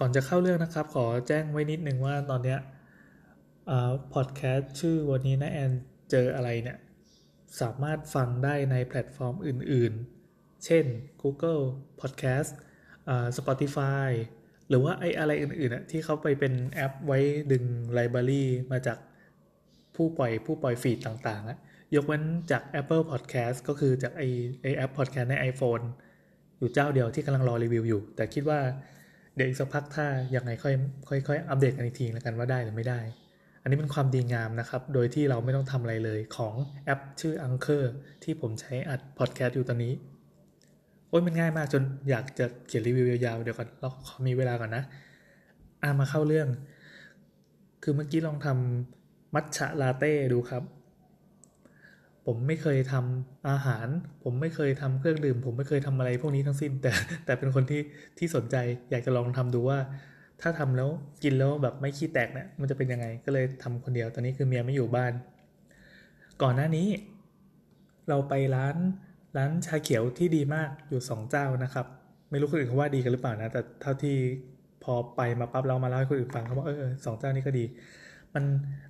ก่อนจะเข้าเรื่องนะครับขอแจ้งไว้นิดนึงว่าตอนเนี้ยพอดแคสต์ชื่อวันนี้นะแอนเจออะไรเนี่ยสามารถฟังได้ในแพลตฟอร์มอื่นๆเช่น Google Podcast Spotify หรือว่าอะไรอื่นๆน่ะที่เขาไปเป็นแอปไว้ดึงไลบรารีมาจากผู้ปล่อยฟีดต่างๆนะยกเว้นจาก Apple Podcast ก็คือจากไอ้แอป Podcast ใน iPhone อยู่เจ้าเดียวที่กำลังรอรีวิวอยู่แต่คิดว่าเดี๋ยวอีกสักพักถ้ายังไงค่อยอัปเดตกันอีกทีแล้วกันว่าได้หรือไม่ได้อันนี้เป็นความดีงามนะครับโดยที่เราไม่ต้องทำอะไรเลยของแอปชื่อ Uncle ที่ผมใช้อัดพอดแคสต์อยู่ตอนนี้โอ้ยมันง่ายมากจนอยากจะเขียนรีวิวยาวๆเดี๋ยวก่อนเราขอมีเวลาก่อนนะมาเข้าเรื่องคือเมื่อกี้ลองทำมัทฉะลาเต้ดูครับผมไม่เคยทำอาหารผมไม่เคยทำเครื่องดื่มผมไม่เคยทำอะไรพวกนี้ทั้งสิ้นแต่เป็นคนที่สนใจอยากจะลองทำดูว่าถ้าทำแล้วกินแล้วแบบไม่ขี้แตกเนี่ยมันจะเป็นยังไงก็เลยทำคนเดียวตอนนี้คือเมียไม่อยู่บ้านก่อนหน้านี้เราไปร้านชาเขียวที่ดีมากอยู่2เจ้านะครับไม่รู้คนอื่นเขาว่าดีกันหรือเปล่านะแต่เท่าที่พอไปมาปั๊บเรามาเล่าให้คนอื่นฟังเขาบอกสองเจ้านี้ก็ดีมัน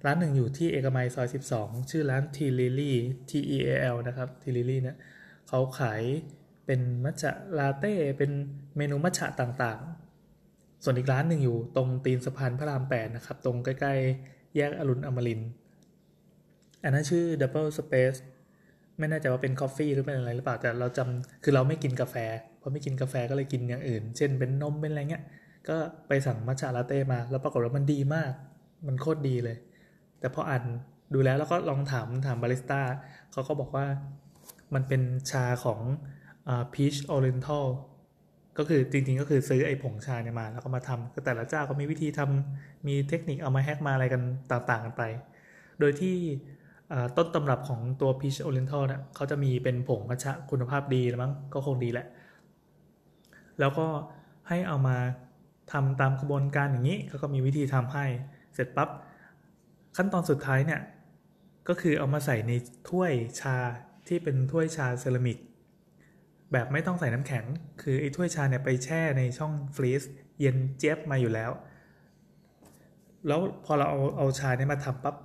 ร้านหนึ่งอยู่ที่เอกมัยซอย12ชื่อร้าน T Lilly TEAL นะครับ T Lilly เนี่ยเขาขายเป็นมัทฉะลาเต้เป็นเมนูมัทฉะต่างๆส่วนอีกร้านหนึ่งอยู่ตรงตีนสะพานพระราม8นะครับตรงใกล้ๆแยกอรุณอมรินทร์อันนั้นชื่อ double space ไม่แน่ใจว่าเป็นกาแฟหรือเป็นอะไรหรือเปล่าแต่เราจำคือเราไม่กินกาแฟเพราะไม่กินกาแฟก็เลยกินอย่างอื่นเช่นเป็นนมเป็นอะไรเงี้ยก็ไปสั่งมัทฉะลาเต้มาแล้วปรากฏว่ามันดีมากมันโคตรดีเลยแต่พออ่านดูแล้วก็ลองถามบาริสต้าเขาก็บอกว่ามันเป็นชาของPeach Orientalก็คือจริงๆก็คือซื้อไอ้ผงชาเนี่ยมาแล้วก็มาทำแต่ละเจ้าก็มีวิธีทำมีเทคนิคเอามาแฮกมาอะไรกันต่างๆกันไปโดยที่ต้นตำรับของตัว Peach Oriental เนี่ยเขาจะมีเป็นผงมัทฉะคุณภาพดีนะมั้งก็คงดีแหละแล้วก็ให้เอามาทำตามกระบวนการอย่างนี้เขาก็มีวิธีทำให้เสร็จปั๊บขั้นตอนสุดท้ายเนี่ยก็คือเอามาใส่ในถ้วยชาที่เป็นถ้วยชาเซรามิกแบบไม่ต้องใส่น้ำแข็งคือไอ้ถ้วยชาเนี่ยไปแช่ในช่องฟรีซเย็นเจี๊ยบมาอยู่แล้วพอเราเอาชาเนี่ยมาทำปั๊บ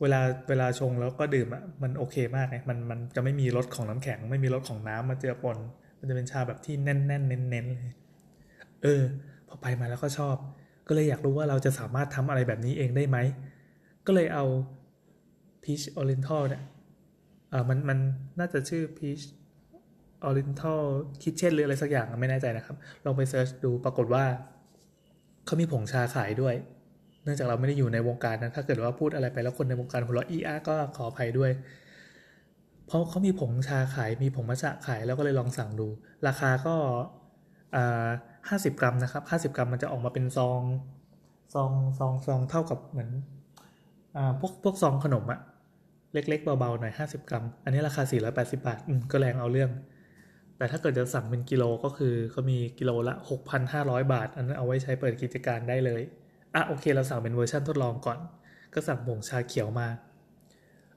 เวลาชงแล้วก็ดื่มอ่ะมันโอเคมากไงมันจะไม่มีรสของน้ำแข็งไม่มีรสของน้ำมาเจือปนมันจะเป็นชาแบบที่แน่นๆเน้นๆเลยพอไปมาแล้วก็ชอบก็เลยอยากรู้ว่าเราจะสามารถทำอะไรแบบนี้เองได้ไหมก็เลยเอา Peach Oriental เนี่ยมันน่าจะชื่อ Peach Oriental Kitchen หรืออะไรสักอย่างไม่แน่ใจนะครับลองไปเสิร์ชดูปรากฏว่าเขามีผงชาขายด้วยเนื่องจากเราไม่ได้อยู่ในวงการนะถ้าเกิดว่าพูดอะไรไปแล้วคนในวงการหัวเราะอีอาก็ขออภัยด้วยเพราะเขามีผงชาขายมีผงมัทฉะขายแล้วก็เลยลองสั่งดูราคาก็50 กรัมนะครับ50 กรัมมันจะออกมาเป็นซองเท่ากับเหมือนพวกซองขนมอะเล็กๆเบาๆหน่อย50 กรัมอันนี้ราคา480 บาทก็แรงเอาเรื่องแต่ถ้าเกิดจะสั่งเป็นกิโลก็คือเขามีกิโลละ 6,500 บาทอันนั้นเอาไว้ใช้เปิดกิจการได้เลยโอเคเราสั่งเป็นเวอร์ชันทดลองก่อนก็สั่งผงชาเขียวมา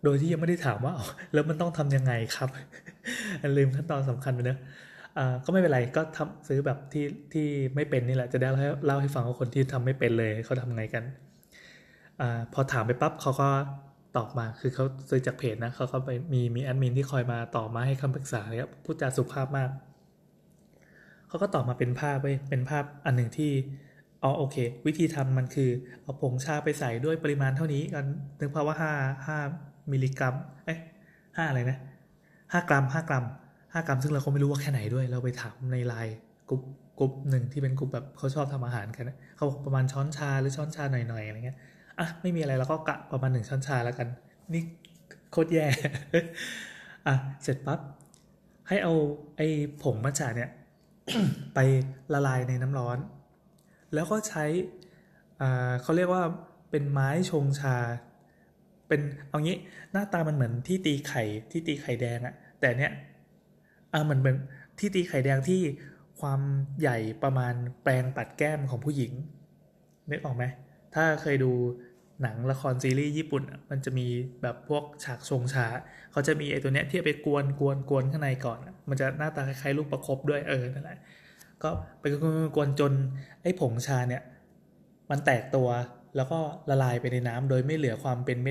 โดยที่ยังไม่ได้ถามว่าแล้วมันต้องทำยังไงครับ ลืมขั้นตอนสำคัญไปนะก็ไม่เป็นไรก็ทำซื้อแบบที่ไม่เป็นนี่แหละจะได้เล่าให้ฟังว่าคนที่ทำไม่เป็นเลยเขาทำไงกันพอถามไปปั๊บเขาก็ตอบมาคือเขาซื้อจากเพจนะเขาไปมีแอดมินที่คอยมาตอบมาให้คำปรึกษาเลยครับพูดจาสุภาพมากเขาก็ตอบมาเป็นภาพไว้เป็นภาพอันหนึ่งที่โอเควิธีทำมันคือเอาผงชาไปใส่ด้วยปริมาณเท่านี้กันนึกภาพว่า5มิลลิกรัม5 กรัมซึ่งเราก็ไม่รู้ว่าแค่ไหนด้วยเราไปถามในไลน์กลุ่มหนึ่งที่เป็นกลุ่มแบบเขาชอบทำอาหารกันเขาบอกประมาณช้อนชาหรือช้อนชาหน่อยๆอะไรเงี้ยไม่มีอะไรแล้วก็กะประมาณ1ช้อนชาแล้วกันนี่โคตรแย่ เสร็จปั๊บให้เอาไอ้ผงมัทฉะเนี่ย ไปละลายในน้ำร้อนแล้วก็ใช้เขาเรียกว่าเป็นไม้ชงชาเป็นเอางี้หน้าตามันเหมือนที่ตีไข่แดงอะแต่เนี้ยมันเป็นที่ตีไข่แดงที่ความใหญ่ประมาณแปรงปัดแก้มของผู้หญิงนึกออกไหมถ้าเคยดูหนังละครซีรีส์ญี่ปุ่นมันจะมีแบบพวกฉากชงชาเขาจะมีไอ้ตัวเนี้ยที่ไปกวนข้างในก่อนมันจะหน้าตาคล้ายๆลูกประคบด้วยนั่นแหละ ก็ไปกวนๆจนไอ้ผงชาเนี่ยมันแตกตัวแล้วก็ละลายไปในน้ำโดยไม่เหลือความเป็นเ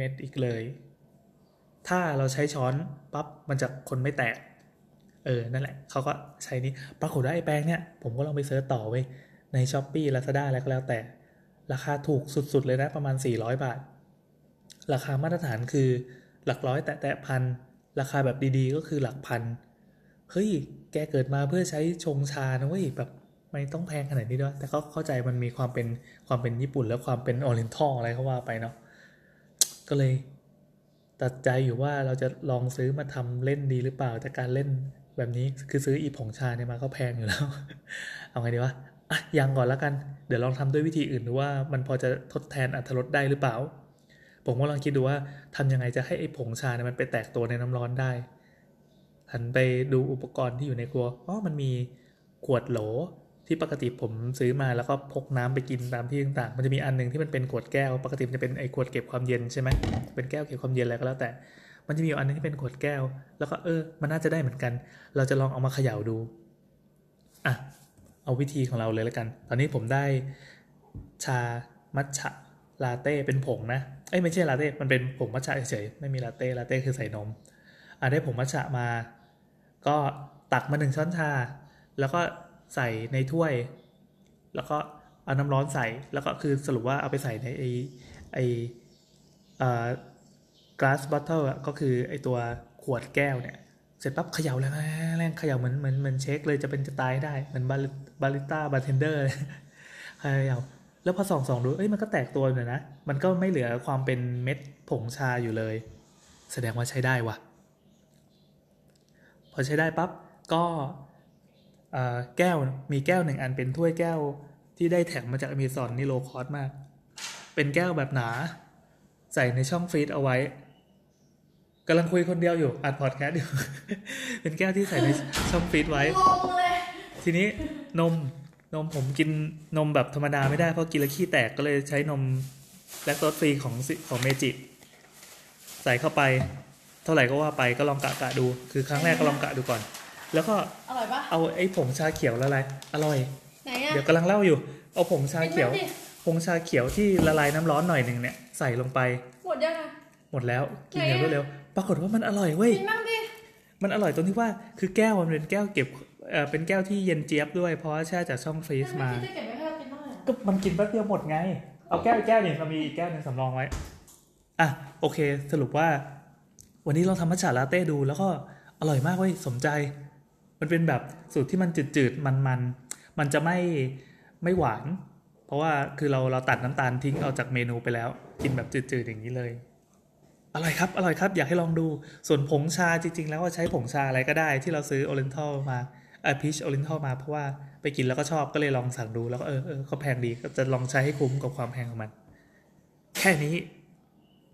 ม็ดๆๆๆๆอีกเลยถ้าเราใช้ช้อนปั๊บมันจะคนไม่แตกนั่นแหละเขาก็ใช้นี้ปรากฏว่าไอ้แปรงเนี่ยผมก็ลองไปเสิร์ชต่อไว้ใน Shopee Lazada อะไรก็แล้วแต่ราคาถูกสุดๆเลยนะประมาณ400บาทราคามาตรฐานคือหลักร้อยแต่พันราคาแบบดีๆก็คือหลักพันเฮ้ยแกเกิดมาเพื่อใช้ชงชานะเว้ยแบบไม่ต้องแพงขนาดนี้ด้วยแต่ก็เข้าใจมันมีความเป็นญี่ปุ่นและความเป็นออเรียนทัลอะไรเขาว่าไปเนาะก็เลยตัดใจอยู่ว่าเราจะลองซื้อมาทำเล่นดีหรือเปล่าแต่การเล่นแบบนี้คือซื้ออีผงชาเนี่ยมาก็แพงอยู่แล้วเอาไงดีวะอ่ะยังก่อนละกันเดี๋ยวลองทำด้วยวิธีอื่นดูว่ามันพอจะทดแทนอรรถรสได้หรือเปล่าผมก็ลองคิดดูว่าทำยังไงจะให้ไอ้ผงชาเนี่ยมันไปแตกตัวในน้ำร้อนได้หันไปดูอุปกรณ์ที่อยู่ในครัวอ๋อมันมีขวดโหลที่ปกติผมซื้อมาแล้วก็พกน้ำไปกินตามที่ต่างๆมันจะมีอันนึงที่มันเป็นขวดแก้วปกติมันจะเป็นไอ้ขวดเก็บความเย็นใช่ไหมเป็นแก้วเก็บความเย็นอะไรก็แล้วแต่มันจะมีอยู่อันนึงที่เป็นขวดแก้วแล้วก็มันน่าจะได้เหมือนกันเราจะลองเอามาเขย่าดูอ่ะเอาวิธีของเราเลยละกันตอนนี้ผมได้ชามัทฉะลาเต้เป็นผงนะไม่ใช่ลาเต้มันเป็นผงมัทฉะเฉยๆไม่มีลาเต้ลาเต้คือใส่นมได้ผงมัทฉะมาก็ตักมา1ช้อนชาแล้วก็ใส่ในถ้วยแล้วก็เอาน้ำร้อนใส่แล้วก็คือสรุปว่าเอาไปใส่ในglass bottle อ่ะก็คือไอตัวขวดแก้วเนี่ยเสร็จปั๊บเขย่าแรงเขย่าเหมือนเช็คเลยจะเป็นจะตายได้เหมือนบาริสต้าบาร์เทนเดอร์เขย่าแล้วพอส่องดูมันก็แตกตัวเลยนะมันก็ไม่เหลือความเป็นเม็ดผงชาอยู่เลยแสดงว่าใช้ได้ว่ะพอใช้ได้ปั๊บก็แก้วมีแก้วหนึ่งอันเป็นถ้วยแก้วที่ได้แถมมาจากอเมซอนนี่โลคอสมากเป็นแก้วแบบหนาใส่ในช่องฟรีซเอาไว้กำลังคุยคนเดียวอยู่อัดพอดแคสต์อยู่ เป็นแก้วที่ใส่ในช่องฟรีซไว้ทีนี้นมผมกินนมแบบธรรมดาไม่ได้เพราะกินแล้วขี้แตกก็เลยใช้นมแลคโตสฟรีของเมจิใส่เข้าไปเท่าไหร่ก็ว่าไปก็ลองกะดูคือครั้งแรกก็ลองกะดูก่อนแล้วก็อร่อยปะเอาไอ้ผงชาเขียวละลายอร่อยเดี๋ยวกำลังเล่าอยู่เอาผงชาเขียวที่ละลายน้ำร้อนหน่อยนึงเนี่ยใส่ลงไปหมดยังอ่ะหมดแล้วกินอย่างรวดเร็วปรากฏว่ามันอร่อยเว้ยกินบ้างดิมันอร่อยตรงที่ว่าคือแก้วมันเป็นแก้วเก็บเป็นแก้วที่เย็นเจี๊ยบด้วยเพราะแช่จากช่องฟรีซมาก็มันกินแป๊บเดียวหมดไงเอาแก้วเนี่ยเรามีอีกแก้วนึงสำรองไว้อ่ะโอเคสรุปว่าวันนี้ลองทำมัทฉะลาเต้ดูแล้วก็อร่อยมากเว้ยสมใจมันเป็นแบบสูตรที่มันจืดๆมันจะไม่หวานเพราะว่าคือเราตัดน้ำตาลทิ้งออกจากเมนูไปแล้วกินแบบจืดๆอย่างนี้เลยอร่อยครับอยากให้ลองดูส่วนผงชาจริงๆแล้วก็ใช้ผงชาอะไรก็ได้ที่เราซื้อ Oriental มาPeach Oriental มาเพราะว่าไปกินแล้วก็ชอบก็เลยลองสั่งดูแล้วก็ก็แพงดีก็จะลองใช้ให้คุ้มกับความแพงของมันแค่นี้